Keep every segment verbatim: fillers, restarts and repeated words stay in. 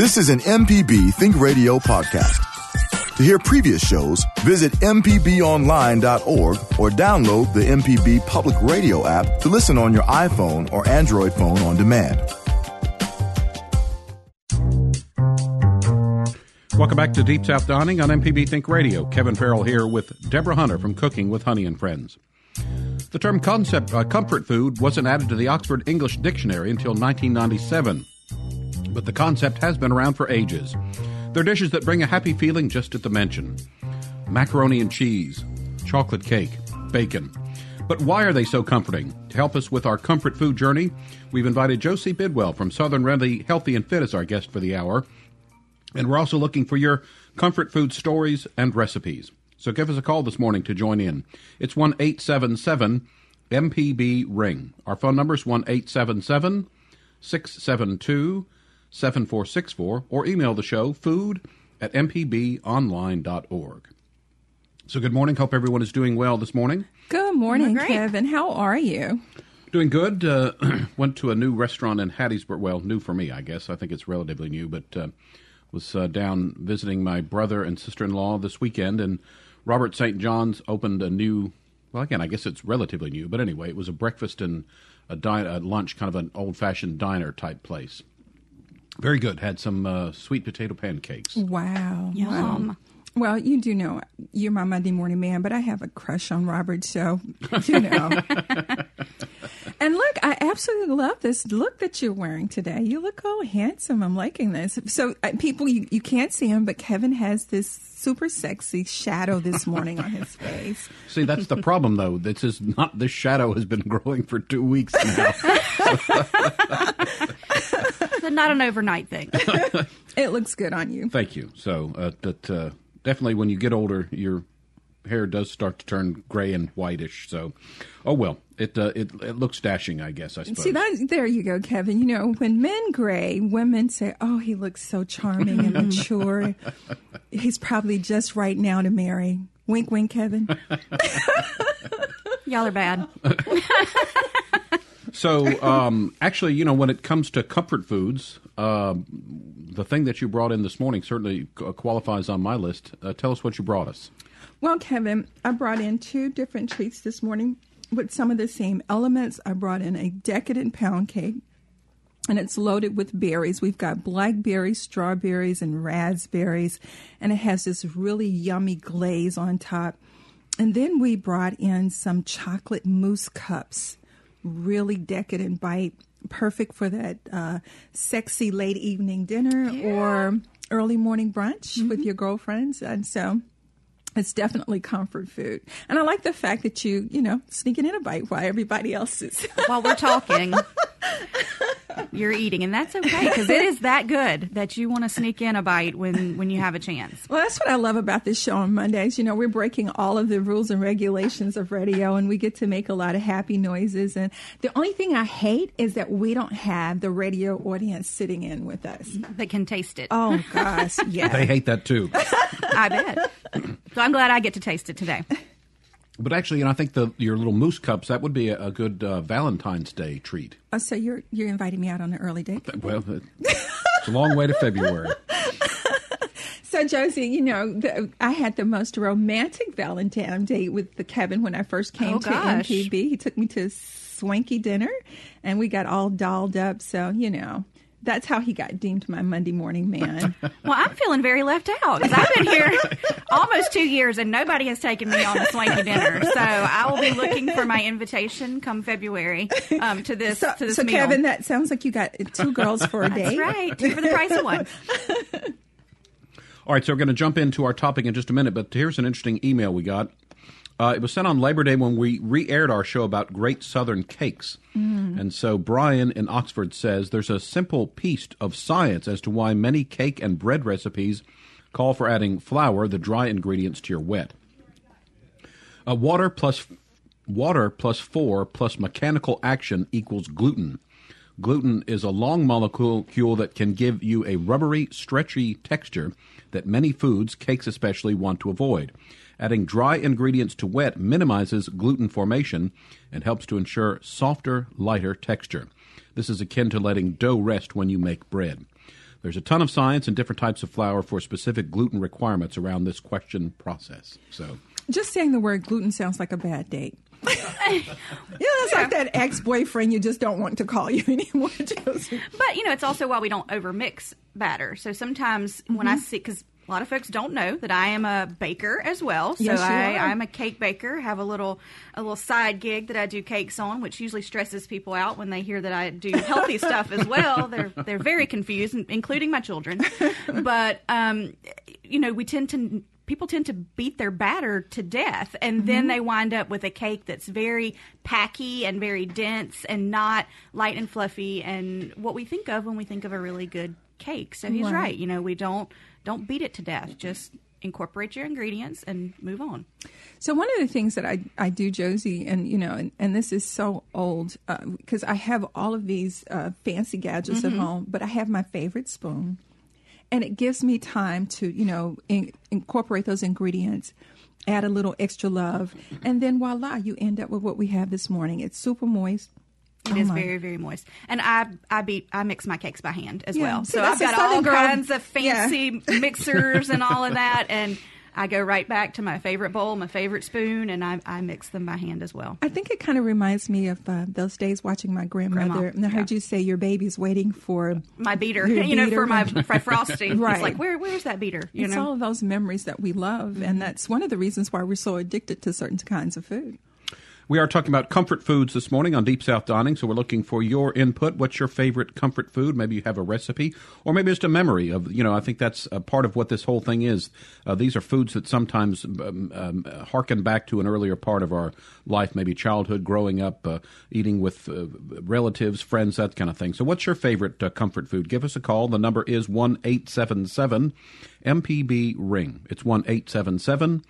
This is an M P B Think Radio podcast. To hear previous shows, visit m p b online dot org or download the M P B Public Radio app to listen on your iPhone or Android phone on demand. Welcome back to Deep South Dining on M P B Think Radio. Kevin Farrell here with Deborah Hunter from Cooking with Honey and Friends. The term concept, uh, comfort food wasn't added to the Oxford English Dictionary until nineteen ninety-seven, but the concept has been around for ages. They're dishes that bring a happy feeling just at the mention. Macaroni and cheese, chocolate cake, bacon. But why are they so comforting? To help us with our comfort food journey, we've invited Josie Bidwell from Southern Remedy Healthy and Fit as our guest for the hour. And we're also looking for your comfort food stories and recipes. So give us a call this morning to join in. It's one eight seven seven M P B ring. Our phone number is one eight seven seven six seven two seven four six four, or email the show food at m p b online dot org. So good morning. Hope everyone is doing well this morning. Good morning, Kevin. How are you? Doing good. Uh, went to a new restaurant in Hattiesburg. Well, new for me, I guess. I think it's relatively new, but uh, was uh, down visiting my brother and sister-in-law this weekend, and Robert Saint John's opened a new, well, again, I guess it's relatively new, but anyway, it was a breakfast and a, di- a lunch, kind of an old-fashioned diner-type place. Very good. Had some uh, sweet potato pancakes. Wow. Yum. Wow. Well, you do know, you're my Monday morning man, but I have a crush on Robert, so, you know. And look, I absolutely love this look that you're wearing today. You look all handsome. I'm liking this. So, uh, people, you, you can't see him, but Kevin has this super sexy shadow this morning on his face. See, that's the problem, though. This is not. This shadow has been growing for two weeks now. So not an overnight thing. It looks good on you. Thank you. So, uh, that uh, definitely when you get older, your hair does start to turn gray and whitish. So, oh well. It, uh, it it looks dashing, I guess, I suppose. See, that, there you go, Kevin. You know, when men gray, women say, oh, he looks so charming and mature. He's probably just right now to marry. Wink, wink, Kevin. Y'all are bad. So, um, actually, you know, when it comes to comfort foods, um, the thing that you brought in this morning certainly qualifies on my list. Uh, tell us what you brought us. Well, Kevin, I brought in two different treats this morning with some of the same elements. I brought in a decadent pound cake, and it's loaded with berries. We've got blackberries, strawberries, and raspberries, and it has this really yummy glaze on top. And then we brought in some chocolate mousse cups, really decadent bite, perfect for that uh, sexy late evening dinner yeah. or early morning brunch mm-hmm. with your girlfriends. And so it's definitely comfort food. And I like the fact that you, you know, sneaking in a bite while everybody else is. While we're talking, you're eating. And that's okay, because it is that good that you want to sneak in a bite when, when you have a chance. Well, that's what I love about this show on Mondays. You know, we're breaking all of the rules and regulations of radio, and we get to make a lot of happy noises. And the only thing I hate is that we don't have the radio audience sitting in with us. That can taste it. Oh, gosh, yeah. They hate that, too. I bet. So I'm glad I get to taste it today. But actually, you know, I think the your little mousse cups, that would be a, a good uh, Valentine's Day treat. Oh, so you're you're inviting me out on an early date? Well, it's a long way to February. So, Josie, you know, the, I had the most romantic Valentine's Day with the Kevin when I first came oh, to gosh. M P B. He took me to a swanky dinner, and we got all dolled up. So, you know. That's how he got deemed my Monday morning man. Well, I'm feeling very left out. I've been here almost two years, and nobody has taken me on a swanky dinner. So I will be looking for my invitation come February um, to this so, to this so meal. So, Kevin, that sounds like you got two girls for a date. That's right. Two for the price of one. All right, so we're going to jump into our topic in just a minute, but here's an interesting email we got. Uh, it was sent on Labor Day when we re-aired our show about great Southern cakes. Mm. And so Brian in Oxford says, there's a simple piece of science as to why many cake and bread recipes call for adding flour, the dry ingredients, to your wet. Uh, water plus water plus four plus mechanical action equals gluten. Gluten is a long molecule that can give you a rubbery, stretchy texture that many foods, cakes especially, want to avoid. Adding dry ingredients to wet minimizes gluten formation and helps to ensure softer, lighter texture. This is akin to letting dough rest when you make bread. There's a ton of science and different types of flour for specific gluten requirements around this question process. So, just saying the word gluten sounds like a bad date. yeah, it's yeah. like that ex-boyfriend you just don't want to call you anymore. Just. But, you know, it's also why we don't overmix batter. So sometimes mm-hmm. when I see, because a lot of folks don't know that I am a baker as well. So yes, I, I'm a cake baker, have a little a little side gig that I do cakes on, which usually stresses people out when they hear that I do healthy stuff as well. They're they're very confused, including my children. But, um, you know, we tend to... people tend to beat their batter to death, and mm-hmm. then they wind up with a cake that's very packy and very dense and not light and fluffy and what we think of when we think of a really good cake. So he's right. right. You know, we don't don't beat it to death. Just incorporate your ingredients and move on. So one of the things that I, I do, Josie, and, you know, and, and this is so old because uh, I have all of these uh, fancy gadgets mm-hmm. at home, but I have my favorite spoon. And it gives me time to, you know, in, incorporate those ingredients, add a little extra love, and then voila, you end up with what we have this morning. It's super moist. It oh is my. very, very moist. And I I beat I mix my cakes by hand as yeah. well. See, so I've got all girl. kinds of fancy yeah. mixers and all of that, and I go right back to my favorite bowl, my favorite spoon, and I, I mix them by hand as well. I think it kind of reminds me of uh, those days watching my grandmother. Grandma, and I heard yeah. you say your baby's waiting for... My beater, you know, beater. for my for frosting. Right. It's like, where where's that beater? You it's know? all of those memories that we love, mm-hmm. and that's one of the reasons why we're so addicted to certain kinds of food. We are talking about comfort foods this morning on Deep South Dining, so we're looking for your input. What's your favorite comfort food? Maybe you have a recipe, or maybe just a memory of, you know, I think that's a part of what this whole thing is. Uh, these are foods that sometimes um, um, harken back to an earlier part of our life, maybe childhood, growing up, uh, eating with uh, relatives, friends, that kind of thing. So what's your favorite uh, comfort food? Give us a call. The number is one eight seven seven M P B ring. It's one eight seven seven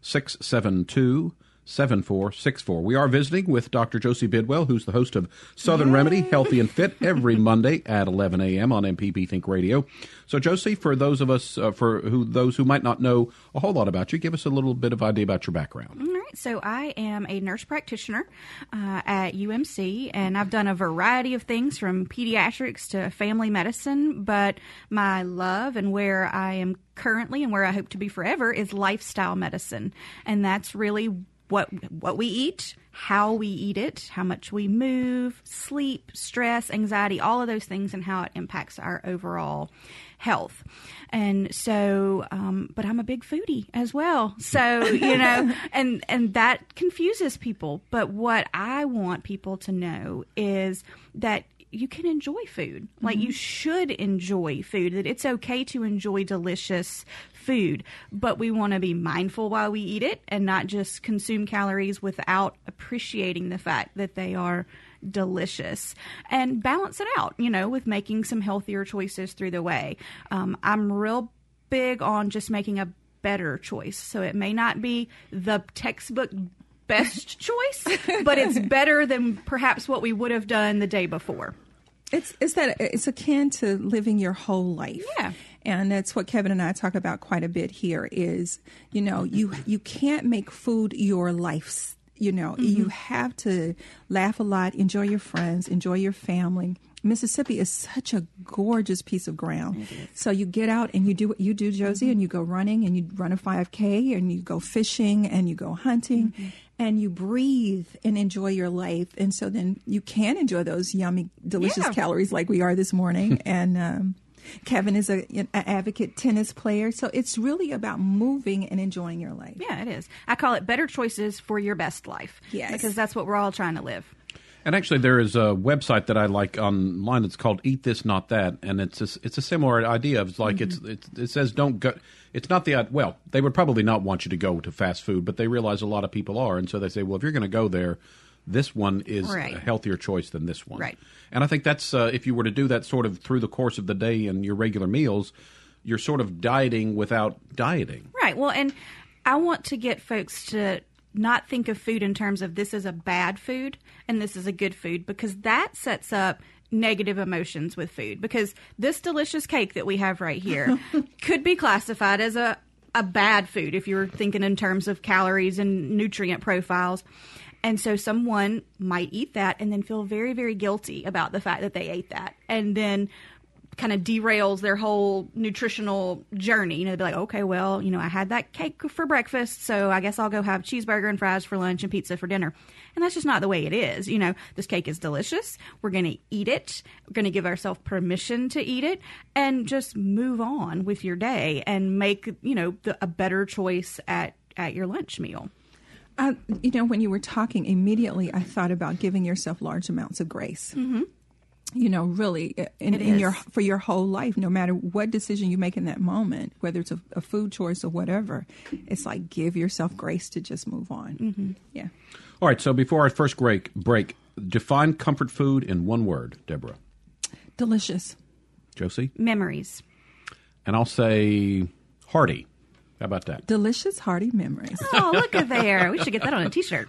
six seven two seven four six four. We are visiting with Doctor Josie Bidwell, who's the host of Southern Yay. Remedy, Healthy and Fit, every Monday at eleven a.m. on M P B Think Radio. So, Josie, for those of us, uh, for who those who might not know a whole lot about you, give us a little bit of idea about your background. All right. So, I am a nurse practitioner uh, at U M C, and I've done a variety of things from pediatrics to family medicine. But my love and where I am currently and where I hope to be forever is lifestyle medicine, and that's really What what we eat, how we eat it, how much we move, sleep, stress, anxiety, all of those things, and how it impacts our overall health. And so, um, but I'm a big foodie as well. So, you know, and, and that confuses people. But what I want people to know is that you can enjoy food. Like, mm-hmm. you should enjoy food, that it's okay to enjoy delicious food, but we want to be mindful while we eat it and not just consume calories without appreciating the fact that they are delicious, and balance it out, you know, with making some healthier choices through the way. Um, I'm real big on just making a better choice. So it may not be the textbook best choice, but it's better than perhaps what we would have done the day before. It's it's that it's akin to living your whole life. Yeah. And that's what Kevin and I talk about quite a bit here is, you know, you you can't make food your life's, you know, mm-hmm. you have to laugh a lot, enjoy your friends, enjoy your family. Mississippi is such a gorgeous piece of ground. So you get out and you do what you do, Josie, mm-hmm. and you go running and you run a five K and you go fishing and you go hunting. Mm-hmm. And you breathe and enjoy your life. And so then you can enjoy those yummy, delicious yeah. calories like we are this morning. And um, Kevin is a, an advocate tennis player. So it's really about moving and enjoying your life. Yeah, it is. I call it better choices for your best life. Yes. Because that's what we're all trying to live. And actually, there is a website that I like online. It's called Eat This, Not That, and it's a, it's a similar idea. It's like mm-hmm. it's, it's it says don't go. It's not the well. They would probably not want you to go to fast food, but they realize a lot of people are, and so they say, well, if you're going to go there, this one is right. a healthier choice than this one. Right. And I think that's uh, if you were to do that sort of through the course of the day and your regular meals, you're sort of dieting without dieting. Right. Well, and I want to get folks to not think of food in terms of this is a bad food and this is a good food, because that sets up negative emotions with food, because this delicious cake that we have right here could be classified as a, a bad food if you're thinking in terms of calories and nutrient profiles. And so someone might eat that and then feel very, very guilty about the fact that they ate that, and then kind of derails their whole nutritional journey. You know, they'd be like, okay, well, you know, I had that cake for breakfast, so I guess I'll go have cheeseburger and fries for lunch and pizza for dinner. And that's just not the way it is. You know, this cake is delicious. We're going to eat it. We're going to give ourselves permission to eat it and just move on with your day and make, you know, the, a better choice at, at your lunch meal. Uh, you know, when you were talking, immediately I thought about giving yourself large amounts of grace. Mm-hmm. You know, really, in, in your for your whole life, no matter what decision you make in that moment, whether it's a, a food choice or whatever, it's like give yourself grace to just move on. Mm-hmm. Yeah. All right. So before our first break, break, define comfort food in one word, Deborah. Delicious. Josie? Memories. And I'll say hearty. How about that? Delicious, hearty memories. Oh, look at there. We should get that on a T-shirt.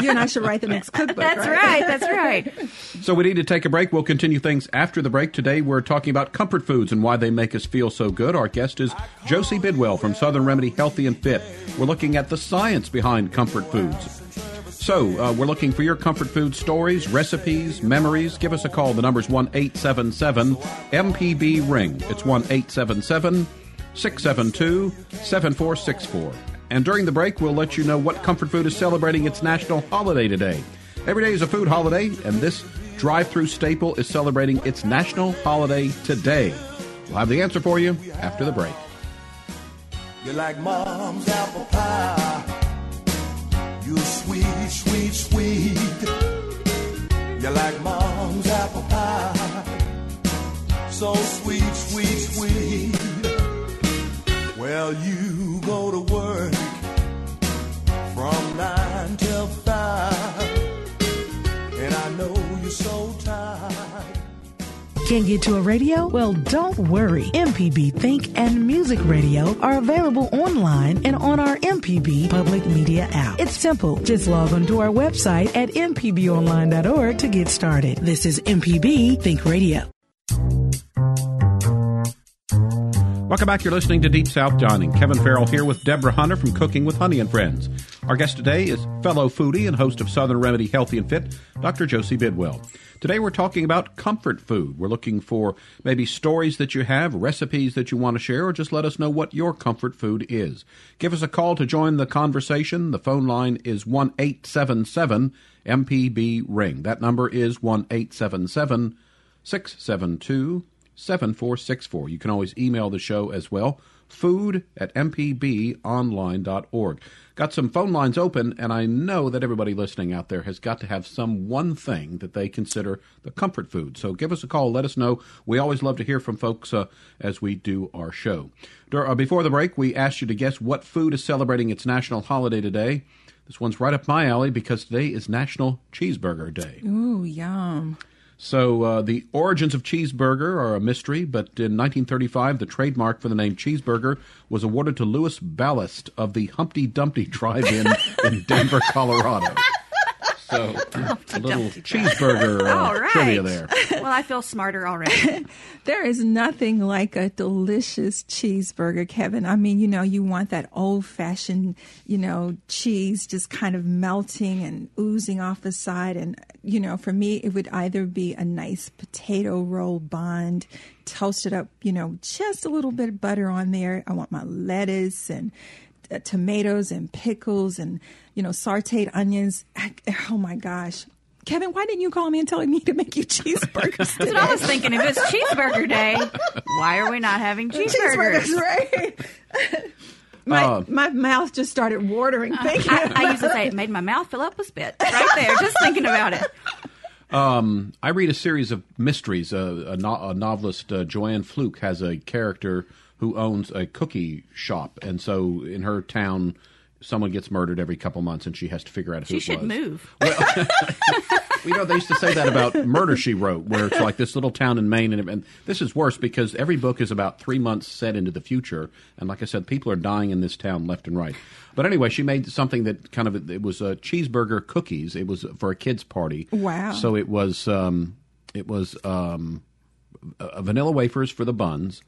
You and I should write the next cookbook. That's right. right. That's right. So we need to take a break. We'll continue things after the break. Today, we're talking about comfort foods and why they make us feel so good. Our guest is Josie Bidwell from Southern Remedy Healthy and Fit. We're looking at the science behind comfort foods. So uh, we're looking for your comfort food stories, recipes, memories. Give us a call. The number's one eight seven seven M P B ring. It's one eight seven seven six seven two seven four six four. And during the break, we'll let you know what comfort food is celebrating its national holiday today. Every day is a food holiday, and this drive-through staple is celebrating its national holiday today. We'll have the answer for you after the break. You're like mom's apple pie. You're sweet, sweet, sweet. You're like mom's apple pie. So sweet, sweet, sweet. Well, you go to work from nine till five, and I know you're so tired. Can't get to a radio? Well, don't worry. M P B Think and Music Radio are available online and on our M P B Public Media app. It's simple. Just log on to our website at m p b online dot org to get started. This is M P B Think Radio. Welcome back. You're listening to Deep South Dining. Kevin Farrell here with Deborah Hunter from Cooking with Honey and Friends. Our guest today is fellow foodie and host of Southern Remedy Healthy and Fit, Doctor Josie Bidwell. Today we're talking about comfort food. We're looking for maybe stories that you have, recipes that you want to share, or just let us know what your comfort food is. Give us a call to join the conversation. The phone line is one eight seven seven M P B ring. That number is one eight seven seven six seven two seven four six four. You can always email the show as well, food at m p b online dot org. Got some phone lines open, and I know that everybody listening out there has got to have some one thing that they consider the comfort food. So give us a call. Let us know. We always love to hear from folks uh, as we do our show. Before the break, we asked you to guess what food is celebrating its national holiday today. This one's right up my alley because today is National Cheeseburger Day. Ooh, yum. So uh, the origins of cheeseburger are a mystery, but in nineteen thirty-five, the trademark for the name cheeseburger was awarded to Louis Ballast of the Humpty Dumpty Drive-In in Denver, Colorado. So a little cheeseburger uh, right. trivia there. Well, I feel smarter already. There is nothing like a delicious cheeseburger, Kevin. I mean, you know, you want that old-fashioned, you know, cheese just kind of melting and oozing off the side. And, you know, for me, it would either be a nice potato roll bond, toasted up, you know, just a little bit of butter on there. I want my lettuce and tomatoes and pickles and, you know, sauteed onions. I, oh, my gosh. Kevin, why didn't you call me and tell me to make you cheeseburgers? That's what I was thinking. If it's cheeseburger day, why are we not having cheeseburgers? Cheeseburgers, right? My, uh, my mouth just started watering thinking. I, I used to say it made my mouth fill up a spit right there, just thinking about it. Um, I read a series of mysteries. Uh, a, no- a novelist, uh, Joanne Fluke, has a character who owns a cookie shop. And so in her town, someone gets murdered every couple months, and she has to figure out who it was. She should move. Well, you know, they used to say that about Murder, She Wrote, where it's like this little town in Maine. And, and this is worse because every book is about three months set into the future. And like I said, people are dying in this town left and right. But anyway, she made something that kind of – it was uh, cheeseburger cookies. It was for a kid's party. Wow. So it was um, it was um, uh, vanilla wafers for the buns.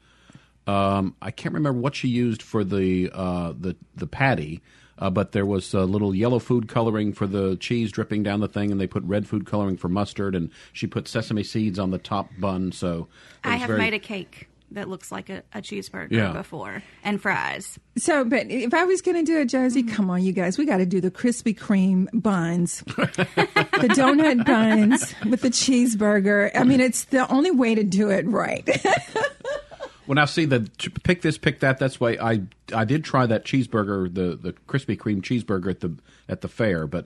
Um, I can't remember what she used for the uh, the the patty. uh, but there was a little yellow food coloring for the cheese dripping down the thing, and they put red food coloring for mustard, and she put sesame seeds on the top bun. So I have very... made a cake that looks like a, a cheeseburger yeah. before, and fries. So, but if I was going to do it, Josie, mm-hmm. come on, you guys, we got to do the Krispy Kreme buns, the donut buns with the cheeseburger. I mean, it's the only way to do it right. Well, now, see, the pick this, pick that, that's why I I did try that cheeseburger, the, the Krispy Kreme cheeseburger at the at the fair, but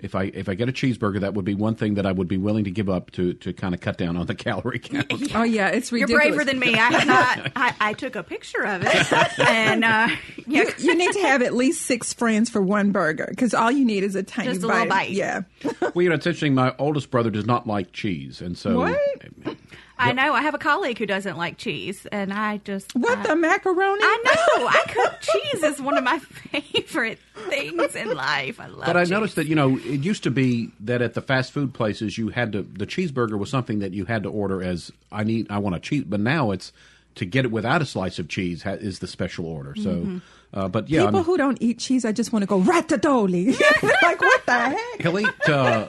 if I if I get a cheeseburger, that would be one thing that I would be willing to give up to, to kind of cut down on the calorie count. Oh, yeah, it's ridiculous. You're braver than me. I have not. I, I took a picture of it. And uh, yeah. you, you need to have at least six friends for one burger, because all you need is a tiny bite. Just a bite. little bite. Yeah. Well, you know, it's interesting. My oldest brother does not like cheese, and so... What? It, I know. I have a colleague who doesn't like cheese, and I just... What, uh, the macaroni? I know. I cook cheese as one of my favorite things in life. I love cheese. But I cheese. noticed that, you know, it used to be that at the fast food places, you had to... The cheeseburger was something that you had to order as, I need, I want a cheese... But now it's to get it without a slice of cheese ha- is the special order, so... Mm-hmm. Uh, but yeah, people I'm, who don't eat cheese, I just want to go ratatouille. Like, what the heck? He'll eat, uh,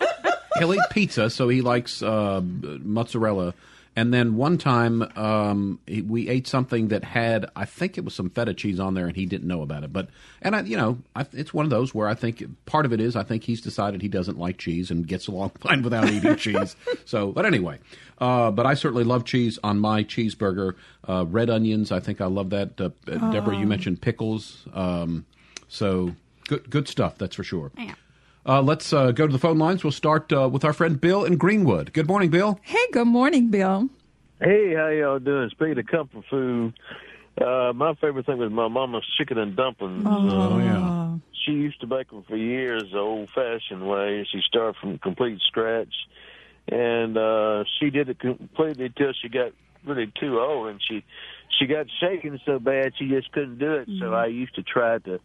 he'll eat pizza, so he likes uh, mozzarella. And then one time um, we ate something that had, I think it was some feta cheese on there, and he didn't know about it. But and I, you know, I, it's one of those where I think part of it is I think he's decided he doesn't like cheese and gets along fine without eating cheese. So, but anyway, uh, but I certainly love cheese on my cheeseburger. Uh, red onions, I think I love that. Uh, oh. Deborah, you mentioned pickles, um, so good good stuff. That's for sure. Yeah. Uh, let's uh, go to the phone lines. We'll start uh, with our friend Bill in Greenwood. Good morning, Bill. Hey, good morning, Bill. Hey, how y'all doing? Speaking of comfort food, uh, my favorite thing was my mama's chicken and dumplings. Oh, uh, yeah. She used to bake them for years the old-fashioned way. She started from complete scratch, and uh, she did it completely until she got really too old, and she, she got shaken so bad she just couldn't do it, mm-hmm. so I used to try to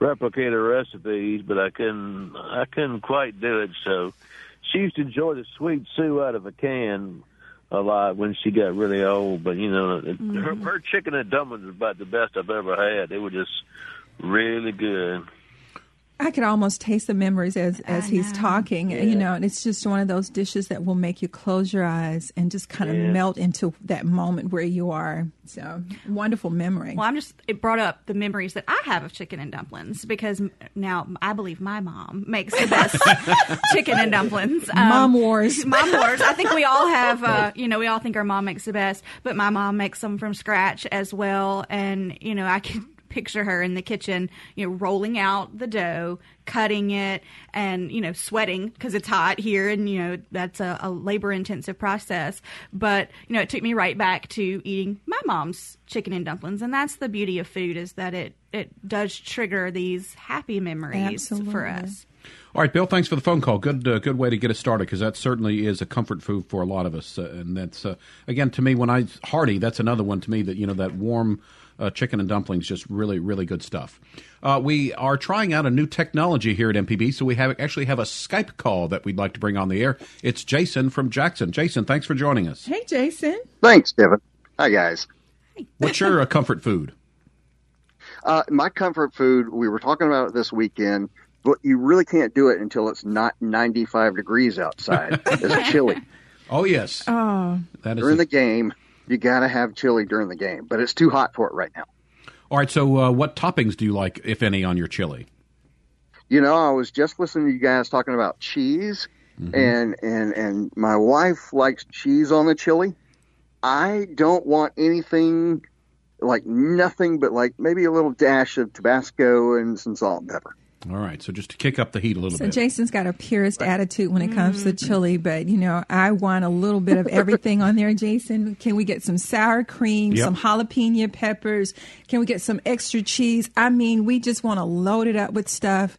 replicate her recipes, but I couldn't I couldn't quite do it. So she used to enjoy the sweet Sue out of a can a lot when she got really old. But, you know, mm-hmm. her, her chicken and dumplings was about the best I've ever had. They were just really good. I could almost taste the memories as, as he's talking, yeah. you know, and it's just one of those dishes that will make you close your eyes and just kind of yeah. melt into that moment where you are. So, wonderful memory. Well, I'm just, it brought up the memories that I have of chicken and dumplings, because now I believe my mom makes the best chicken and dumplings. Um, mom wars. Mom wars. I think we all have, uh, you know, we all think our mom makes the best, but my mom makes them from scratch as well. And, you know, I can picture her in the kitchen, you know, rolling out the dough, cutting it, and, you know, sweating because it's hot here, and, you know, that's a, a labor-intensive process. But, you know, it took me right back to eating my mom's chicken and dumplings, and that's the beauty of food, is that it, it does trigger these happy memories Absolutely. for us. All right, Bill, thanks for the phone call. Good uh, good way to get us started, because that certainly is a comfort food for a lot of us. Uh, and that's, uh, again, to me, when I – hearty, that's another one to me that, you know, that warm – Uh, chicken and dumplings, just really, really good stuff. Uh, we are trying out a new technology here at M P B, so we have actually have a Skype call that we'd like to bring on the air. It's Jason from Jackson. Jason, thanks for joining us. Hey, Jason. Thanks, Devin. Hi, guys. What's your uh, comfort food? Uh, my comfort food, we were talking about it this weekend, but you really can't do it until it's not ninety-five degrees outside. It's chilly. Oh, yes. Oh. That is During a- the game. You got to have chili during the game, but it's too hot for it right now. All right, so uh, what toppings do you like, if any, on your chili? You know, I was just listening to you guys talking about cheese, mm-hmm. and, and, and my wife likes cheese on the chili. I don't want anything, like nothing, but like maybe a little dash of Tabasco and some salt and pepper. All right, so just to kick up the heat a little so bit. So Jason's got a purist right. attitude when it comes to chili, but, you know, I want a little bit of everything on there, Jason. Can we get some sour cream, yep. some jalapeno peppers? Can we get some extra cheese? I mean, we just want to load it up with stuff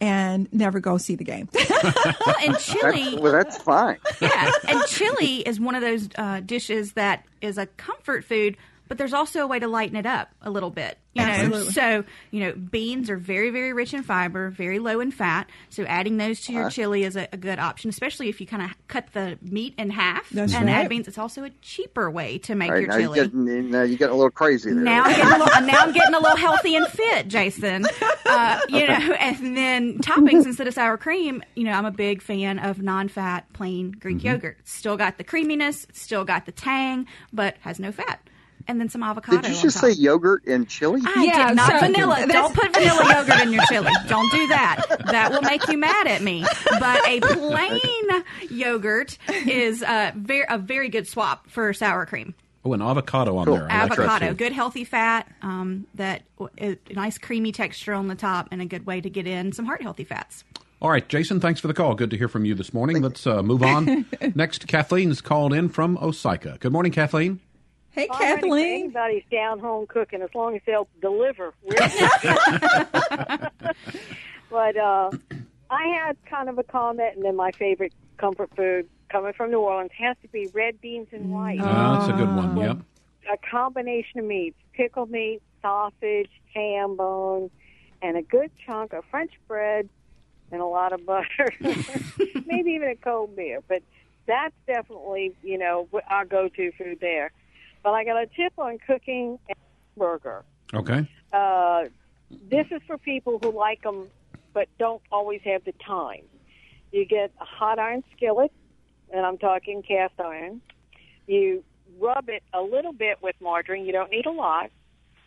and never go see the game. Well, and chili... That's, well, that's fine. Yeah, and chili is one of those uh, dishes that is a comfort food, but there's also a way to lighten it up a little bit. You Absolutely. Know? So, you know, beans are very, very rich in fiber, very low in fat. So adding those to your uh, chili is a, a good option, especially if you kind of cut the meat in half and right. add beans. It's also a cheaper way to make right, your now chili. You're getting, now you're getting a little crazy there. Now I'm getting a little, now I'm getting a little healthy and fit, Jason. Uh, you okay. know, and then toppings instead of sour cream, you know, I'm a big fan of non-fat, plain Greek mm-hmm. yogurt. Still got the creaminess, still got the tang, but has no fat. And then some avocado. Did you just say yogurt and chili? I yeah, did not so vanilla. Don't put vanilla yogurt in your chili. Don't do that. That will make you mad at me. But a plain yogurt is a very, a very good swap for sour cream. Oh, an avocado on cool. there. I avocado. Like good healthy fat, um, that a nice creamy texture on the top, and a good way to get in some heart healthy fats. All right, Jason, thanks for the call. Good to hear from you this morning. Let's uh, move on. Next, Kathleen's called in from Osaka. Good morning, Kathleen. Hey, Kathleen. Already, anybody's down home cooking, as long as they'll deliver. But uh, I had kind of a comment, and then my favorite comfort food coming from New Orleans has to be red beans and white. Oh, that's a good one, yep. Yeah. A combination of meats, pickled meat, sausage, ham bone, and a good chunk of French bread and a lot of butter. Maybe even a cold beer. But that's definitely, you know, our go-to food there. But I got a tip on cooking a burger. Okay. Uh, this is for people who like them but don't always have the time. You get a hot iron skillet, and I'm talking cast iron. You rub it a little bit with margarine. You don't need a lot.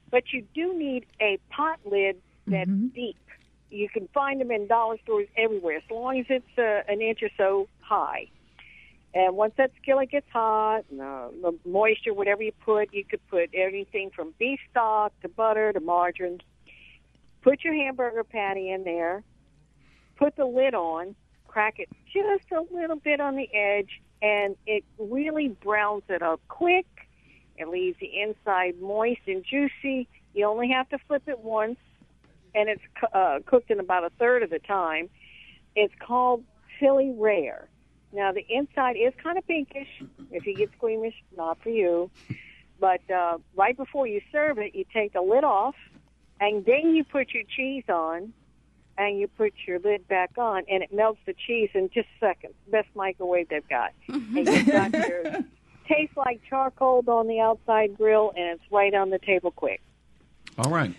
But you do need a pot lid that's mm-hmm. deep. You can find them in dollar stores everywhere, as long as it's uh, an inch or so high. And once that skillet gets hot, and uh, the moisture, whatever you put, you could put anything from beef stock to butter to margarine. Put your hamburger patty in there. Put the lid on. Crack it just a little bit on the edge, and it really browns it up quick. It leaves the inside moist and juicy. You only have to flip it once, and it's uh, cooked in about a third of the time. It's called Philly Rare. Now, the inside is kind of pinkish. If you get squeamish, not for you. But uh, right before you serve it, you take the lid off, and then you put your cheese on, and you put your lid back on, and it melts the cheese in just seconds. Best microwave they've got. Mm-hmm. And you've got your tastes like charcoal on the outside grill, and it's right on the table quick. All right.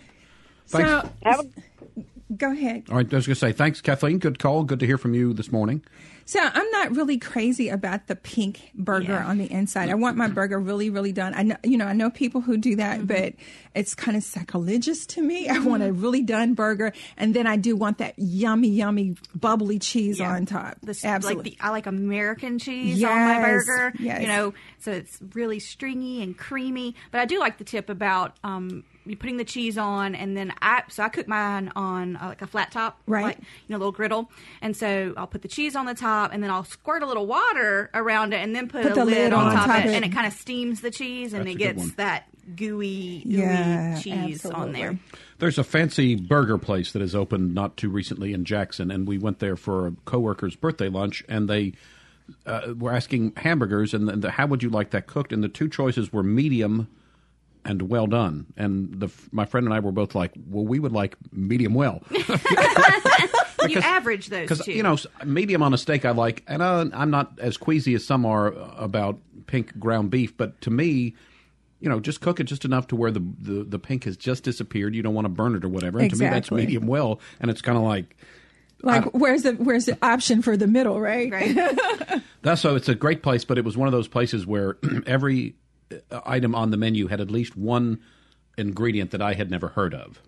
Thanks. So, Have a- Go ahead. All right, I was going to say, thanks, Kathleen. Good call. Good to hear from you this morning. So I'm not really crazy about the pink burger yeah. on the inside. I want my burger really, really done. I know, you know, I know people who do that, mm-hmm. but it's kind of sacrilegious to me. I mm-hmm. want a really done burger, and then I do want that yummy, yummy, bubbly cheese yeah. on top. The, Absolutely. Like the, I like American cheese yes. on my burger, yes. you know, so it's really stringy and creamy. But I do like the tip about um You're putting the cheese on, and then I so I cook mine on uh, like a flat top, right? Like, you know, a little griddle, and so I'll put the cheese on the top, and then I'll squirt a little water around it, and then put, put a the lid, lid on, on top, top of it, and it kind of steams the cheese, and That's it gets that gooey, gooey yeah, cheese absolutely. On there. There's a fancy burger place that has opened not too recently in Jackson, and we went there for a coworker's birthday lunch, and they uh, were asking hamburgers, and the, the, how would you like that cooked? And the two choices were medium. And well done. And the, my friend and I were both like, well, we would like medium well. Because, you average those two. Because, you know, medium on a steak I like. And I, I'm not as queasy as some are about pink ground beef. But to me, you know, just cook it just enough to where the, the, the pink has just disappeared. You don't want to burn it or whatever. And exactly. to me, that's medium well. And it's kind of like... Like, where's the where's the option for the middle, right? Right. That's so it's a great place. But it was one of those places where every... item on the menu had at least one ingredient that I had never heard of.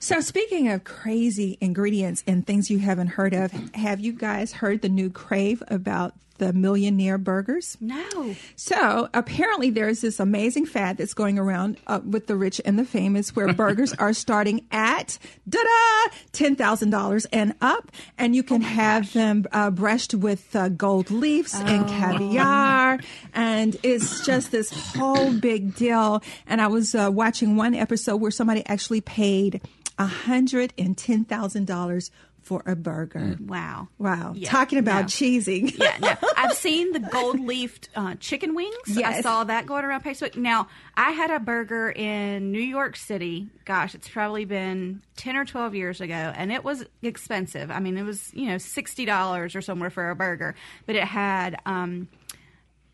So speaking of crazy ingredients and things you haven't heard of, have you guys heard the new crave about the millionaire burgers? No. So apparently there's this amazing fad that's going around uh, with the rich and the famous where burgers are starting at da-da, ten thousand dollars and up. And you can oh have gosh. them uh, brushed with uh, gold leaves oh. and caviar. And it's just this whole big deal. And I was uh, watching one episode where somebody actually paid one hundred ten thousand dollars for a burger. Wow. Wow. Yeah. Talking about no. cheesing. Yeah, no. I've seen the gold-leafed uh, chicken wings. Yes. I saw that going around Facebook. Now, I had a burger in New York City. Gosh, it's probably been ten or twelve years ago, and it was expensive. I mean, it was, you know, sixty dollars or somewhere for a burger. But it had um,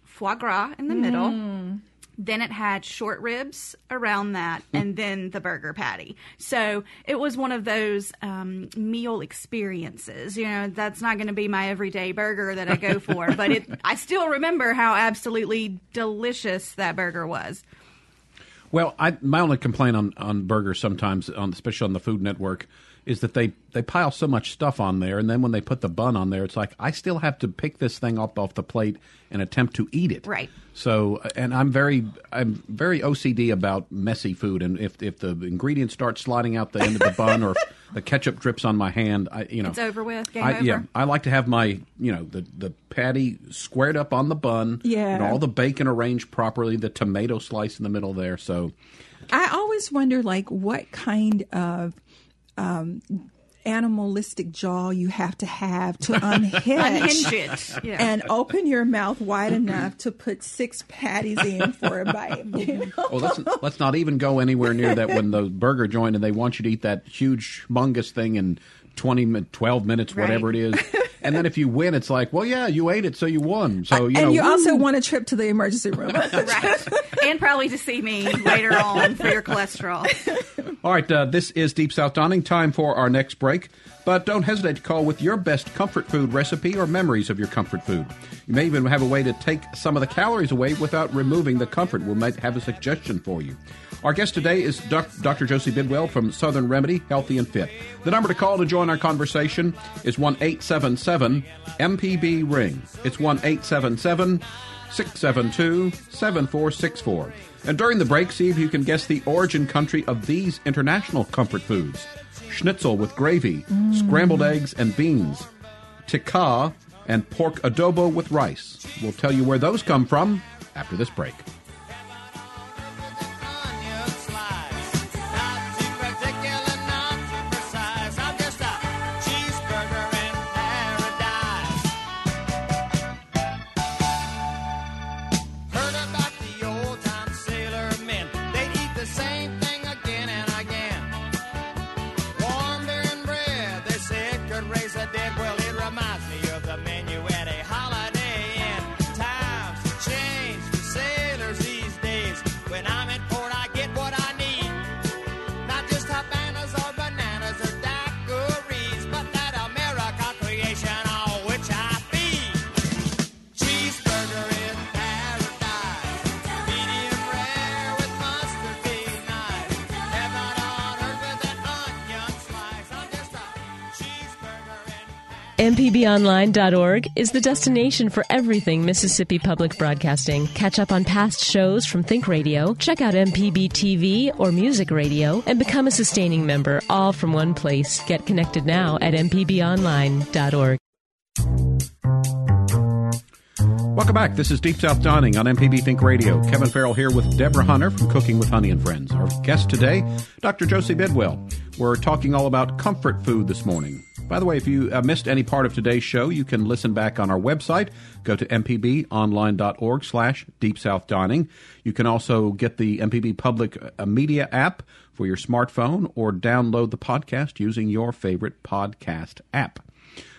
foie gras in the mm. middle. Then it had short ribs around that, and then the burger patty. So it was one of those um, meal experiences. You know, that's not going to be my everyday burger that I go for, but it, I still remember how absolutely delicious that burger was. Well, I, my only complaint on, on burgers sometimes, on, especially on the Food Network, is that they, they pile so much stuff on there, and then when they put the bun on there, it's like, I still have to pick this thing up off the plate and attempt to eat it. Right. So, and I'm very I'm very O C D about messy food, and if if the ingredients start sliding out the end of the bun or if the ketchup drips on my hand, I you know. It's over with, game I, over. Yeah, I like to have my, you know, the, the patty squared up on the bun, yeah. and all the bacon arranged properly, the tomato slice in the middle there, so. I always wonder, like, what kind of... Um, animalistic jaw you have to have to unhinge, unhinge it. Yeah. And open your mouth wide enough to put six patties in for a bite. You know? Well, let's, let's not even go anywhere near that when the burger joint and they want you to eat that huge, humongous thing in twenty, twelve minutes, right. whatever it is. And then if you win, it's like, well, yeah, you ate it, so you won. So you and know, you also won a trip to the emergency room. Right. And probably to see me later on for your cholesterol. All right, uh, this is Deep South Dining. Time for our next break. But don't hesitate to call with your best comfort food recipe or memories of your comfort food. You may even have a way to take some of the calories away without removing the comfort. We might have a suggestion for you. Our guest today is Doctor Josie Bidwell from Southern Remedy, Healthy and Fit. The number to call to join our conversation is one eight seven seven M P B ring. It's one eight seven seven six seven two seven four six four. And during the break, see if you can guess the origin country of these international comfort foods. Schnitzel with gravy, mm. scrambled eggs and beans, tikka, and pork adobo with rice. We'll tell you where those come from after this break. M P B online dot org is the destination for everything Mississippi Public Broadcasting. Catch up on past shows from Think Radio, check out M P B T V or Music Radio, and become a sustaining member, all from one place. Get connected now at M P B online dot org. Welcome back. This is Deep South Dining on M P B Think Radio. Kevin Farrell here with Deborah Hunter from Cooking with Honey and Friends. Our guest today, Doctor Josie Bidwell. We're talking all about comfort food this morning. By the way, if you uh, missed any part of today's show, you can listen back on our website. Go to mpbonline.org slash Deep South Dining. You can also get the M P B Public Media app for your smartphone or download the podcast using your favorite podcast app.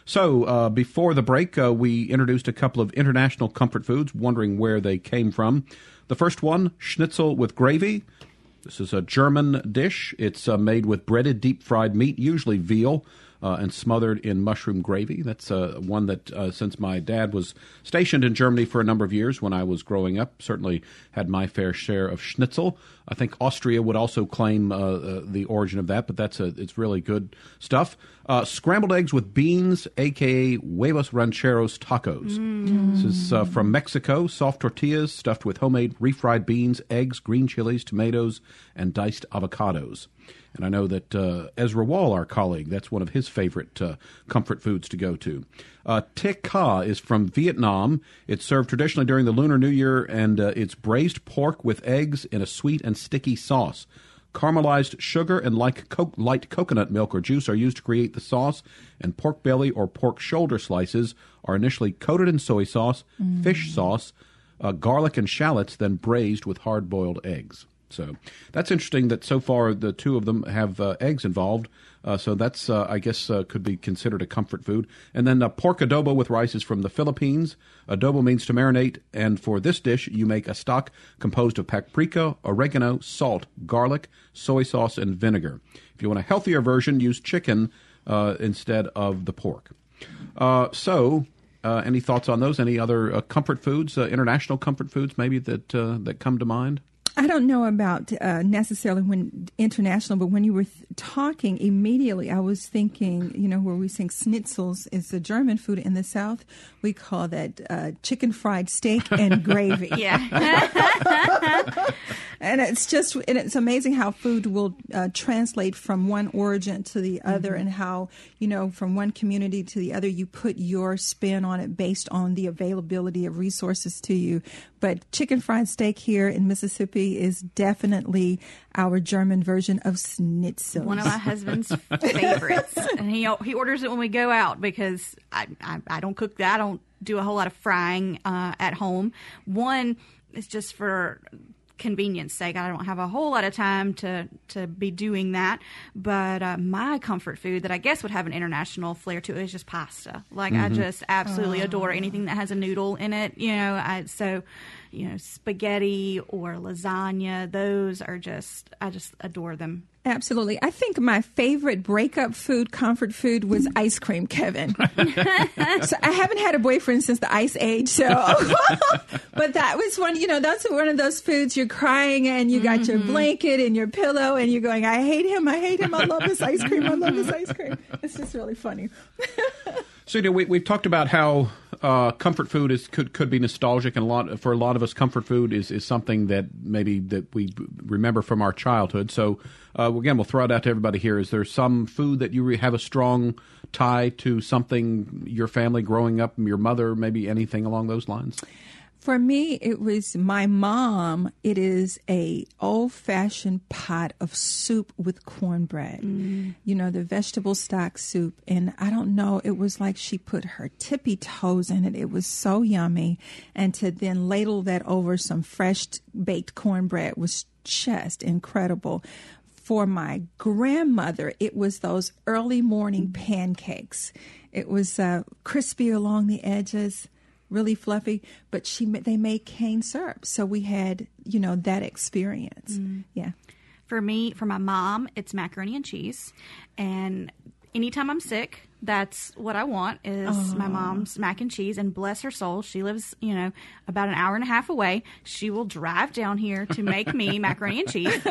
So uh, before the break, uh, we introduced a couple of international comfort foods, wondering where they came from. The first one, schnitzel with gravy. This is a German dish. It's uh, made with breaded, deep-fried meat, usually veal, Uh, and smothered in mushroom gravy. That's uh, one that, uh, since my dad was stationed in Germany for a number of years when I was growing up, certainly had my fair share of schnitzel. I think Austria would also claim uh, uh, the origin of that, but that's a, it's really good stuff. Uh, scrambled eggs with beans, a k a. huevos rancheros tacos. Mm. This is uh, from Mexico. Soft tortillas stuffed with homemade refried beans, eggs, green chilies, tomatoes, and diced avocados. And I know that uh, Ezra Wall, our colleague, that's one of his favorite uh, comfort foods to go to. Uh, tikka is from Vietnam. It's served traditionally during the Lunar New Year, and uh, it's braised pork with eggs in a sweet and sticky sauce. Caramelized sugar and light, co- light coconut milk or juice are used to create the sauce, and pork belly or pork shoulder slices are initially coated in soy sauce, mm. fish sauce, uh, garlic and shallots, then braised with hard-boiled eggs. So that's interesting that so far the two of them have uh, eggs involved. Uh, so that's, uh, I guess, uh, could be considered a comfort food. And then uh, pork adobo with rice is from the Philippines. Adobo means to marinate. And for this dish, you make a stock composed of paprika, oregano, salt, garlic, soy sauce, and vinegar. If you want a healthier version, use chicken uh, instead of the pork. Uh, so... Uh, any thoughts on those? Any other uh, comfort foods, uh, international comfort foods maybe that uh, that come to mind? I don't know about uh, necessarily when international, but when you were th- talking immediately, I was thinking, you know, where we think schnitzels is a German food in the South. We call that uh, chicken fried steak and gravy. Yeah. And it's just, and it's amazing how food will uh, translate from one origin to the other, mm-hmm. and how, you know, from one community to the other, you put your spin on it based on the availability of resources to you. But chicken fried steak here in Mississippi is definitely our German version of schnitzels. One of my husband's favorites, and he he orders it when we go out because I I, I don't cook that. I don't do a whole lot of frying uh, at home. One is just for convenience sake. I don't have a whole lot of time to to be doing that. But uh, my comfort food that I guess would have an international flair to it is just pasta. Like, mm-hmm. I just absolutely oh. adore anything that has a noodle in it. You know, I, so you know, spaghetti or lasagna. Those are just I just adore them. Absolutely. I think my favorite breakup food, comfort food, was ice cream, Kevin. So I haven't had a boyfriend since the ice age. So, but that was one, you know, that's one of those foods you're crying and you got mm-hmm. your blanket and your pillow and you're going, I hate him. I hate him. I love this ice cream. I love this ice cream. It's just really funny. So, you know, we, we've talked about how uh, comfort food is could, could be nostalgic, and a lot for a lot of us, comfort food is, is something that maybe that we remember from our childhood. So, uh, again, we'll throw it out to everybody here. Is there some food that you have a strong tie to, something your family growing up, your mother, maybe anything along those lines? For me, it was my mom. It is a old-fashioned pot of soup with cornbread, mm. you know, the vegetable stock soup. And I don't know, it was like she put her tippy toes in it. It was so yummy. And to then ladle that over some fresh baked cornbread was just incredible. For my grandmother, it was those early morning pancakes. It was uh, crispy along the edges, really fluffy, but she they made cane syrup. So we had, you know, that experience. Mm. Yeah. For me, for my mom, it's macaroni and cheese. And anytime I'm sick, that's what I want is oh. my mom's mac and cheese. And bless her soul, she lives, you know, about an hour and a half away. She will drive down here to make me macaroni and cheese.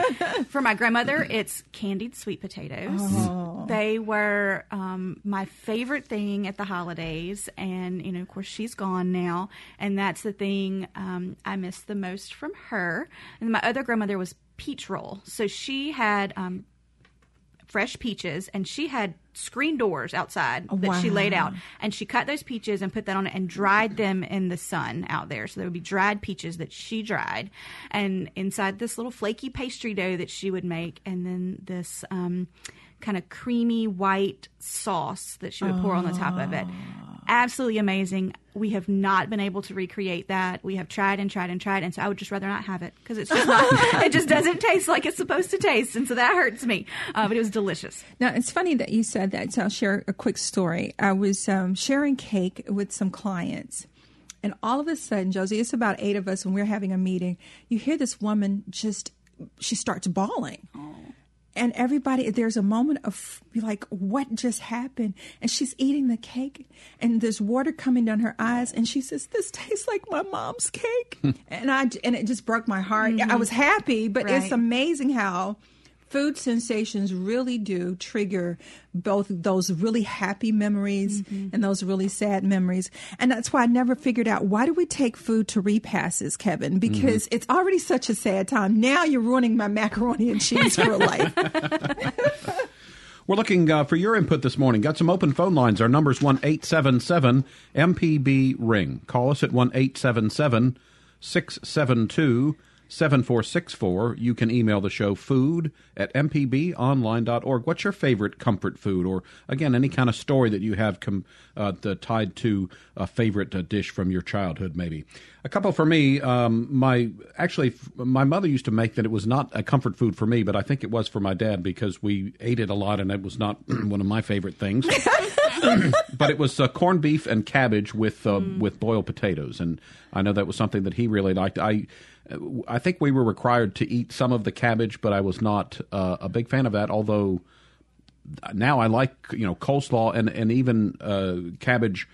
For my grandmother, it's candied sweet potatoes. Oh. They were um, my favorite thing at the holidays. And, you know, of course, she's gone now. And that's the thing um, I miss the most from her. And my other grandmother was peach roll. So she had um, fresh peaches, and she had screen doors outside that wow. she laid out, and she cut those peaches and put that on it and dried them in the sun out there, so there would be dried peaches that she dried, and inside this little flaky pastry dough that she would make, and then this um kind of creamy white sauce that she would oh. pour on the top of it. Absolutely amazing. We have not been able to recreate that. We have tried and tried and tried, and so I would just rather not have it because it's just not, it just doesn't taste like it's supposed to taste, and so that hurts me. Uh, but it was delicious. Now, it's funny that you said that, so I'll share a quick story. I was um, sharing cake with some clients, and all of a sudden, Josie, it's about eight of us, and we're having a meeting. You hear this woman just, she starts bawling. Oh. And everybody, there's a moment of like, what just happened? And she's eating the cake, and there's water coming down her eyes, and she says, "This tastes like my mom's cake." and I and it just broke my heart. Mm-hmm. I was happy, but right. It's amazing how food sensations really do trigger both those really happy memories mm-hmm. and those really sad memories. And that's why I never figured out, why do we take food to repasses, Kevin? Because mm-hmm. it's already such a sad time. Now you're ruining my macaroni and cheese for life. We're looking uh, for your input this morning. Got some open phone lines. Our number's one eight seven seven M P B ring. Call us at one eight seven seven six seven two seven four six four. You can email the show food at m p b online dot org. What's your favorite comfort food, or again, any kind of story that you have com- uh, the, tied to a favorite uh, dish from your childhood, maybe? A couple for me, um, my actually, my mother used to make that. It was not a comfort food for me, but I think it was for my dad because we ate it a lot, and it was not one of my favorite things. But it was uh, corned beef and cabbage with uh, mm. with boiled potatoes, and I know that was something that he really liked. I I think we were required to eat some of the cabbage, but I was not uh, a big fan of that, although now I like, you know, coleslaw and, and even uh, cabbage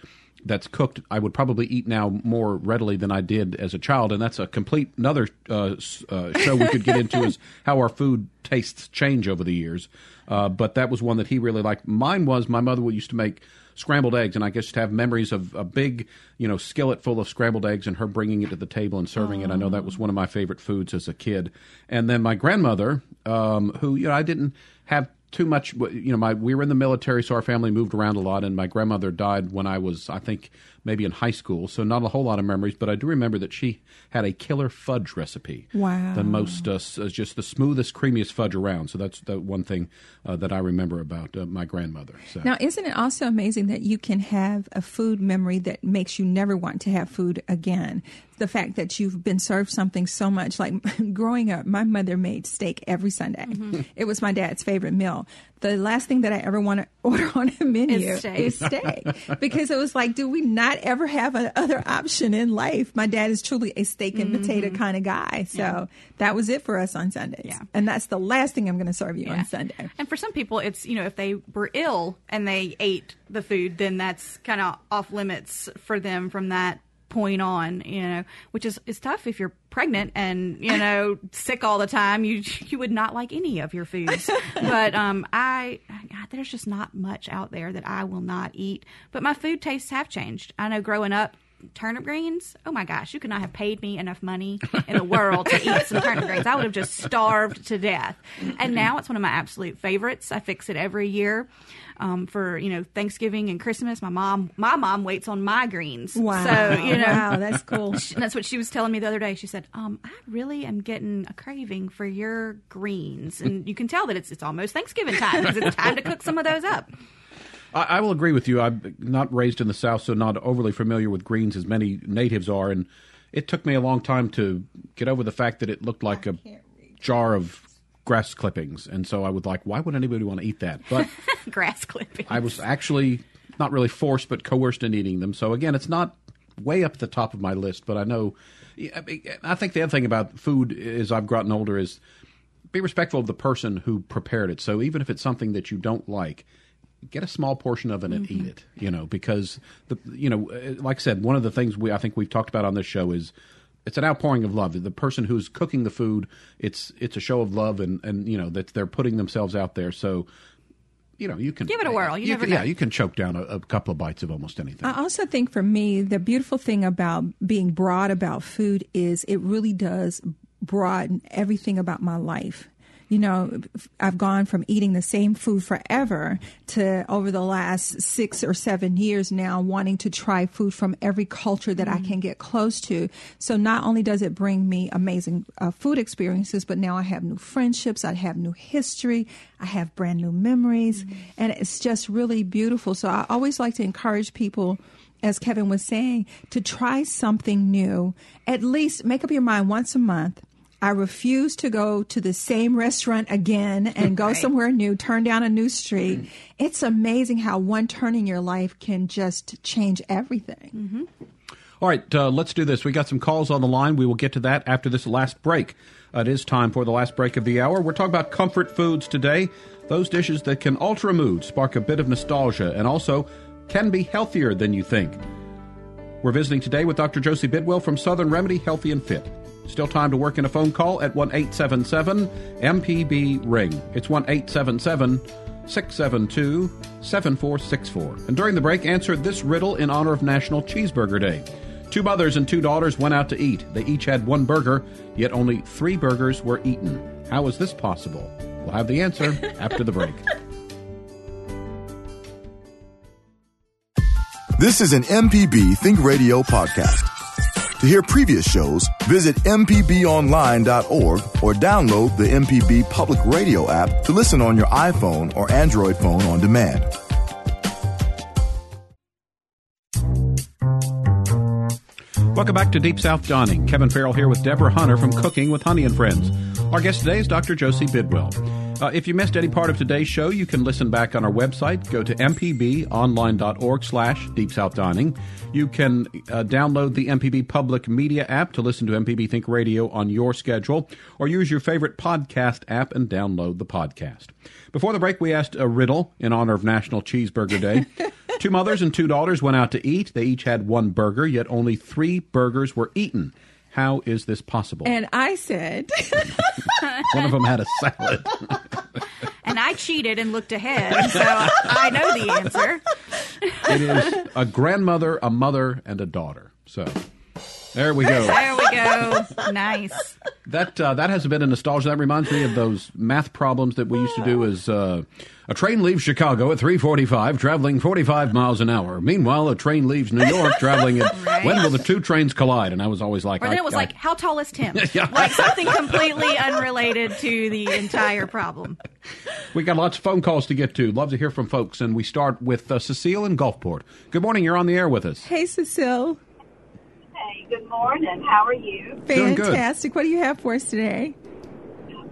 that's cooked, I would probably eat now more readily than I did as a child. And that's a complete another uh, uh, show we could get into is how our food tastes change over the years. Uh, but that was one that he really liked. Mine was my mother used to make scrambled eggs. And I guess to have memories of a big, you know, skillet full of scrambled eggs and her bringing it to the table and serving oh. it. I know that was one of my favorite foods as a kid. And then my grandmother, um, who, you know, I didn't have too much, you know, my we were in the military, so our family moved around a lot, and my grandmother died when I was, I think, maybe in high school, so not a whole lot of memories, but I do remember that she had a killer fudge recipe. Wow. The most, uh, just the smoothest, creamiest fudge around, so that's the one thing uh, that I remember about uh, my grandmother. So. Now, isn't it also amazing that you can have a food memory that makes you never want to have food again? The fact that you've been served something so much. Like growing up, my mother made steak every Sunday. Mm-hmm. It was my dad's favorite meal. The last thing that I ever want to order on a menu is steak. Is steak. Because it was like, do we not ever have another option in life? My dad is truly a steak and mm-hmm. potato kind of guy. So yeah. that was it for us on Sundays. Yeah. And that's the last thing I'm going to serve you yeah. on Sunday. And for some people, it's, you know, if they were ill and they ate the food, then that's kind of off limits for them from that point on, you know, which is, is tough if you're pregnant and, you know, sick all the time. You you would not like any of your foods. But um, I, God, there's just not much out there that I will not eat. But my food tastes have changed. I know growing up, turnip greens, oh my gosh, you could not have paid me enough money in the world to eat some turnip greens. I would have just starved to death. And now it's one of my absolute favorites. I fix it every year. Um, for, you know, Thanksgiving and Christmas, my mom, my mom waits on my greens. Wow. So, you know, wow, that's cool. She, that's what she was telling me the other day. She said, um, I really am getting a craving for your greens. And you can tell that it's, it's almost Thanksgiving time because it's time to cook some of those up. I will agree with you. I'm not raised in the South, so not overly familiar with greens as many natives are. And it took me a long time to get over the fact that it looked like a jar of grass clippings. And so I would like, why would anybody want to eat that? But grass clippings. I was actually not really forced, but coerced in eating them. So again, it's not way up the top of my list, but I know. I think the other thing about food as I've gotten older is be respectful of the person who prepared it. So even if it's something that you don't like, get a small portion of it and mm-hmm. eat it, you know, because, the you know, like I said, one of the things we I think we've talked about on this show is it's an outpouring of love. The person who's cooking the food, it's it's a show of love and, and you know, that they're putting themselves out there. So, you know, you can give it a whirl. You, you never can, know. Yeah, you can choke down a, a couple of bites of almost anything. I also think for me, the beautiful thing about being broad about food is it really does broaden everything about my life. You know, I've gone from eating the same food forever to over the last six or seven years now wanting to try food from every culture that mm-hmm. I can get close to. So not only does it bring me amazing uh, food experiences, but now I have new friendships, I have new history, I have brand new memories, mm-hmm. and it's just really beautiful. So I always like to encourage people, as Kevin was saying, to try something new. At least make up your mind once a month. I refuse to go to the same restaurant again and go right. somewhere new, turn down a new street. Mm. It's amazing how one turn in your life can just change everything. Mm-hmm. All right, uh, let's do this. We got some calls on the line. We will get to that after this last break. Uh, it is time for the last break of the hour. We're talking about comfort foods today, those dishes that can alter a mood, spark a bit of nostalgia, and also can be healthier than you think. We're visiting today with Doctor Josie Bidwell from Southern Remedy Healthy and Fit. Still time to work in a phone call at one eight seven seven M P B ring. It's one eight seven seven six seven two seven four six four. And during the break, answer this riddle in honor of National Cheeseburger Day. Two mothers and two daughters went out to eat. They each had one burger, yet only three burgers were eaten. How was this possible? We'll have the answer after the break. This is an M P B Think Radio podcast. To hear previous shows, visit m p b online dot org or download the M P B Public Radio app to listen on your iPhone or Android phone on demand. Welcome back to Deep South Dining. Kevin Farrell here with Deborah Hunter from Cooking with Honey and Friends. Our guest today is Doctor Josie Bidwell. Uh, if you missed any part of today's show, you can listen back on our website. Go to m p b online dot org slash deep south dining. You can uh, download the M P B Public Media app to listen to M P B Think Radio on your schedule, or use your favorite podcast app and download the podcast. Before the break, we asked a riddle in honor of National Cheeseburger Day. Two mothers and two daughters went out to eat. They each had one burger, yet only three burgers were eaten. How is this possible? And I said... One of them had a salad. And I cheated and looked ahead, so I know the answer. It is a grandmother, a mother, and a daughter. So... There we go. There we go. Nice. That uh, that has a bit of nostalgia. That reminds me of those math problems that we used to do as uh, a train leaves Chicago at three forty-five, traveling forty-five miles an hour. Meanwhile, a train leaves New York, traveling at right. when will the two trains collide? And I was always like... Or then I, it was I, like, how tall is Tim? Yeah. Like something completely unrelated to the entire problem. We got lots of phone calls to get to. Love to hear from folks. And we start with uh, Cecile in Gulfport. Good morning. You're on the air with us. Hey, Cecile. Hey, good morning. How are you? Fantastic. What do you have for us today?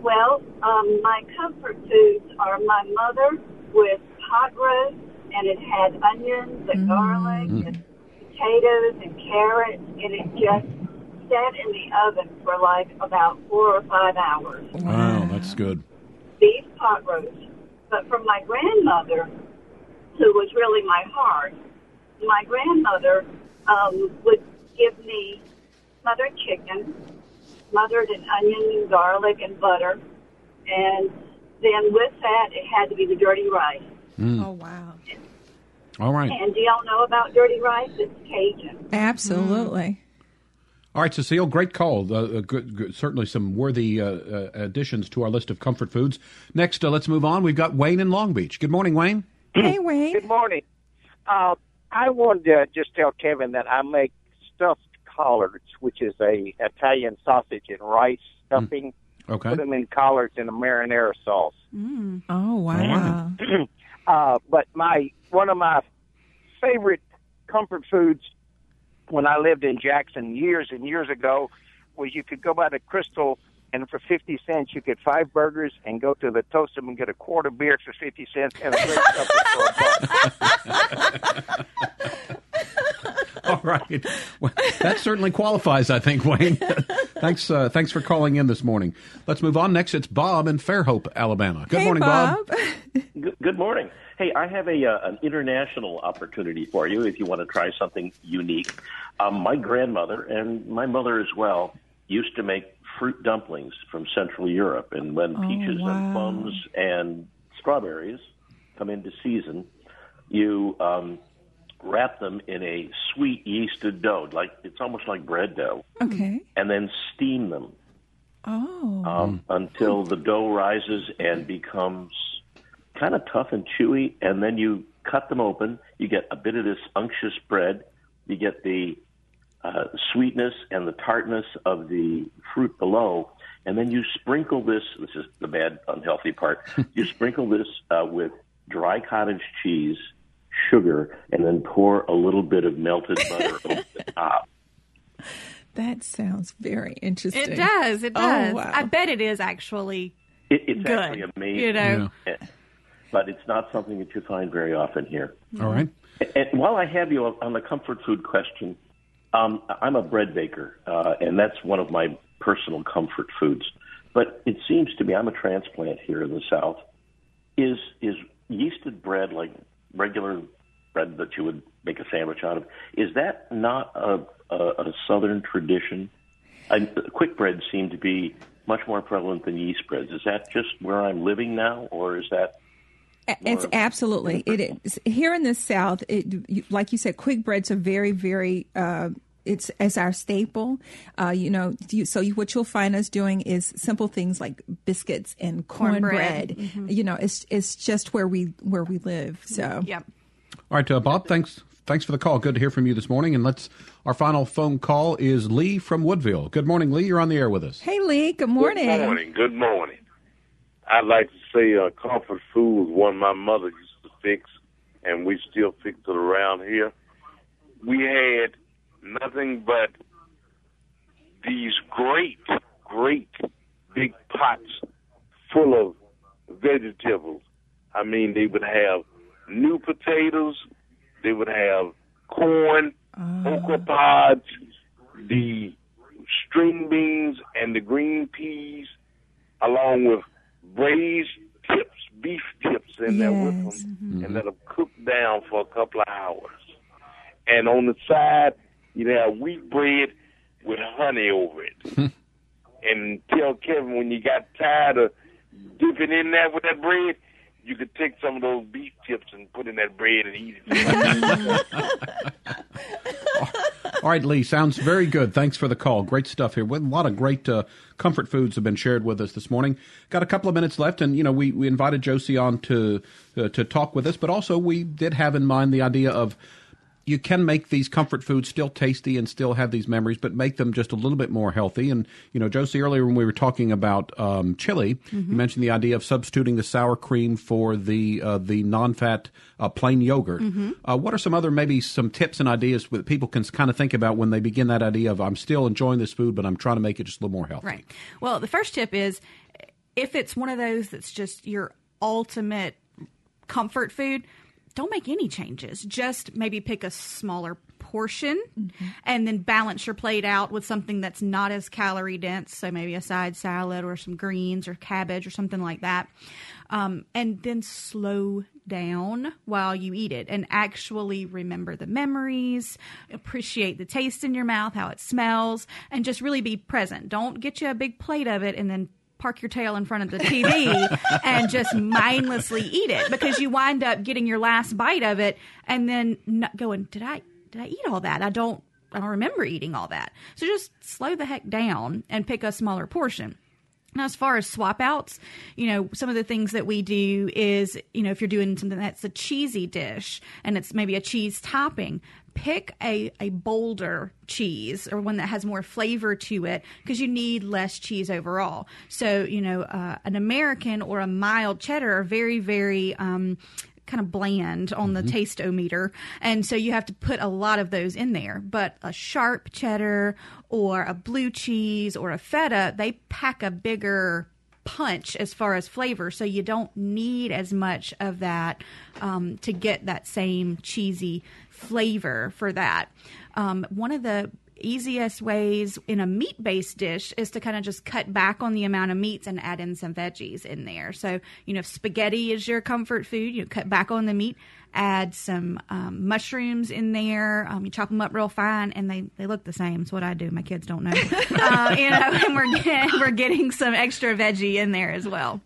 Well, um, my comfort foods are my mother with pot roast, and it had onions and mm. garlic mm. and potatoes and carrots, and it just sat in the oven for like about four or five hours. Wow, wow. That's good. Beef pot roast. But from my grandmother, who was really my heart, my grandmother um, would give me smothered chicken, smothered in onion and garlic and butter, and then with that, it had to be the dirty rice. Mm. Oh, wow. And, all right. And do y'all know about dirty rice? It's Cajun. Absolutely. Mm. All right, Cecile, great call. Uh, good, good, certainly some worthy uh, uh, additions to our list of comfort foods. Next, uh, let's move on. We've got Wayne in Long Beach. Good morning, Wayne. Hey, Wayne. Good morning. Uh, I wanted to just tell Kevin that I make stuffed collards, which is a Italian sausage and rice stuffing. Mm. Okay. Put them in collards in a marinara sauce. Mm. Oh, wow. Mm. uh, but my one of my favorite comfort foods when I lived in Jackson years and years ago was you could go by the Crystal, and for fifty cents you get five burgers, and go to the Toast 'Em and get a quart of beer for fifty cents and a great supper for a buck. All right. Well, that certainly qualifies, I think, Wayne. thanks uh, thanks for calling in this morning. Let's move on. Next, it's Bob in Fairhope, Alabama. Good hey, morning, Bob. Bob. Good, good morning. Hey, I have a uh, an international opportunity for you if you want to try something unique. Um, my grandmother and my mother as well used to make fruit dumplings from Central Europe. And when oh, peaches wow. and plums and strawberries come into season, you... Um, wrap them in a sweet yeasted dough, like it's almost like bread dough. Okay. And then steam them. Oh. Um, until the dough rises and becomes kind of tough and chewy, and then you cut them open. You get a bit of this unctuous bread. You get the uh, sweetness and the tartness of the fruit below, and then you sprinkle this. This is the bad, unhealthy part. You sprinkle this uh, with dry cottage cheese, sugar, and then pour a little bit of melted butter over the top. That sounds very interesting. It does. It does. Oh, wow. I bet it is actually it, It's good, actually amazing. You know? Yeah. But it's not something that you find very often here. All right. And, and while I have you on the comfort food question, um, I'm a bread baker, uh, and that's one of my personal comfort foods. But it seems to me, I'm a transplant here in the South, is is yeasted bread like regular bread that you would make a sandwich out of, is that not a, a, a Southern tradition? I, quick breads seem to be much more prevalent than yeast breads. Is that just where I'm living now, or is that... It's absolutely. It is. Here in the South, it, like you said, quick breads are very, very... Uh, It's as our staple, uh, you know, you, so you, what you'll find us doing is simple things like biscuits and cornbread. Mm-hmm. You know, it's it's just where we where we live. So, yep. All right, uh, Bob, thanks thanks for the call. Good to hear from you this morning. And let's our final phone call is Lee from Woodville. Good morning, Lee. You're on the air with us. Hey, Lee. Good morning. Good morning. Good morning. I'd like to say uh, comfort food was one my mother used to fix, and we still fix it around here. We had nothing but these great, great big pots full of vegetables. I mean, they would have new potatoes, they would have corn, uh. okra pods, the string beans and the green peas, along with braised tips, beef tips in yes. there with them, mm-hmm. and let them cook down for a couple of hours. And on the side, you have wheat bread with honey over it. And tell Kevin when you got tired of dipping in there with that bread, you could take some of those beef tips and put in that bread and eat it. All right, Lee, sounds very good. Thanks for the call. Great stuff here. A lot of great uh, comfort foods have been shared with us this morning. Got a couple of minutes left, and, you know, we, we invited Josie on to uh, to talk with us, but also we did have in mind the idea of you can make these comfort foods still tasty and still have these memories, but make them just a little bit more healthy. And, you know, Josie, earlier when we were talking about um, chili, mm-hmm. you mentioned the idea of substituting the sour cream for the uh, the non-fat uh, plain yogurt. Mm-hmm. Uh, what are some other maybe some tips and ideas that people can kind of think about when they begin that idea of I'm still enjoying this food, but I'm trying to make it just a little more healthy? Right. Well, the first tip is if it's one of those that's just your ultimate comfort food, don't make any changes. Just maybe pick a smaller portion mm-hmm. and then balance your plate out with something that's not as calorie dense. So maybe a side salad or some greens or cabbage or something like that. Um, and then slow down while you eat it and actually remember the memories, appreciate the taste in your mouth, how it smells, and just really be present. Don't get you a big plate of it and then park your tail in front of the T V and just mindlessly eat it, because you wind up getting your last bite of it and then not going, did I did I eat all that? I don't I don't remember eating all that. So just slow the heck down and pick a smaller portion. Now, as far as swap outs, you know, some of the things that we do is, you know, if you're doing something that's a cheesy dish and it's maybe a cheese topping, pick a, a bolder cheese or one that has more flavor to it, because you need less cheese overall. So, you know, uh, an American or a mild cheddar are very, very um, kind of bland on mm-hmm. the taste-o-meter. And so you have to put a lot of those in there. But a sharp cheddar or a blue cheese or a feta, they pack a bigger punch as far as flavor, so you don't need as much of that um, to get that same cheesy flavor for that. Um, one of the easiest ways in a meat-based dish is to kind of just cut back on the amount of meats and add in some veggies in there. So, you know, if spaghetti is your comfort food, you cut back on the meat, add some um, mushrooms in there. Um, you chop them up real fine, and they, they look the same. It's what I do. My kids don't know. uh, you know, and we're getting, we're getting some extra veggie in there as well.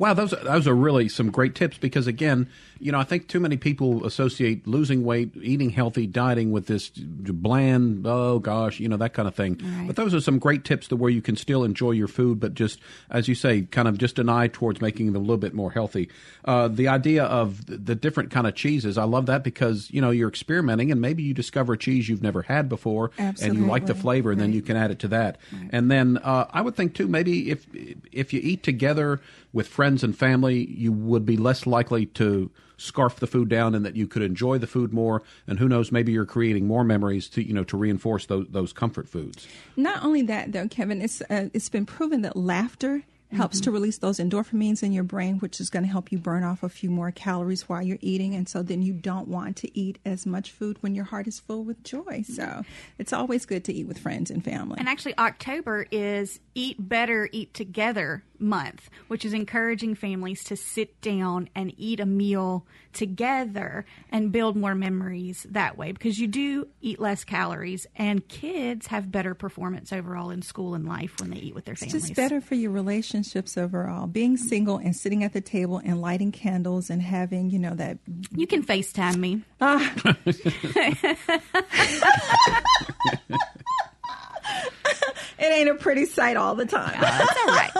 Wow, those those are really some great tips, because, again, you know, I think too many people associate losing weight, eating healthy, dieting with this bland, oh, gosh, you know, that kind of thing. Right. But those are some great tips to where you can still enjoy your food, but just, as you say, kind of just an eye towards making them a little bit more healthy. Uh, the idea of the different kind of cheeses, I love that, because, you know, you're experimenting and maybe you discover a cheese you've never had before. Absolutely. And you like the flavor, and right. then you can add it to that. Right. And then uh, I would think, too, maybe if if you eat together with friends, friends and family, you would be less likely to scarf the food down, and that you could enjoy the food more. And who knows, maybe you're creating more memories to, you know, to reinforce those, those comfort foods. Not only that, though, Kevin, it's uh, it's been proven that laughter helps mm-hmm. to release those endorphins in your brain, which is going to help you burn off a few more calories while you're eating. And so then you don't want to eat as much food when your heart is full with joy. So it's always good to eat with friends and family. And actually, October is Eat Better, Eat Together month, which is encouraging families to sit down and eat a meal together and build more memories that way, because you do eat less calories, and kids have better performance overall in school and life when they eat with their families. It's just better for your relationships overall. Being single and sitting at the table and lighting candles and having, you know, that... You can FaceTime me. Ah. It ain't a pretty sight all the time. Yeah, that's all right.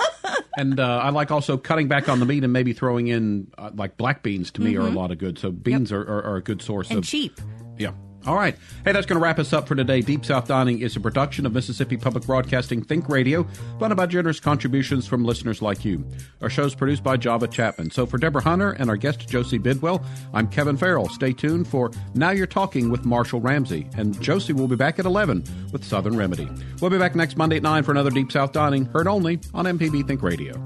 And uh, I like also cutting back on the meat and maybe throwing in, uh, like, black beans to me mm-hmm. are a lot of good. So beans yep. are, are, are a good source and of... And cheap. Yeah. All right. Hey, that's going to wrap us up for today. Deep South Dining is a production of Mississippi Public Broadcasting Think Radio, funded by generous contributions from listeners like you. Our show's produced by Java Chapman. So for Deborah Hunter and our guest, Josie Bidwell, I'm Kevin Farrell. Stay tuned for Now You're Talking with Marshall Ramsey. And Josie will be back at eleven with Southern Remedy. We'll be back next Monday at nine for another Deep South Dining, heard only on M P B Think Radio.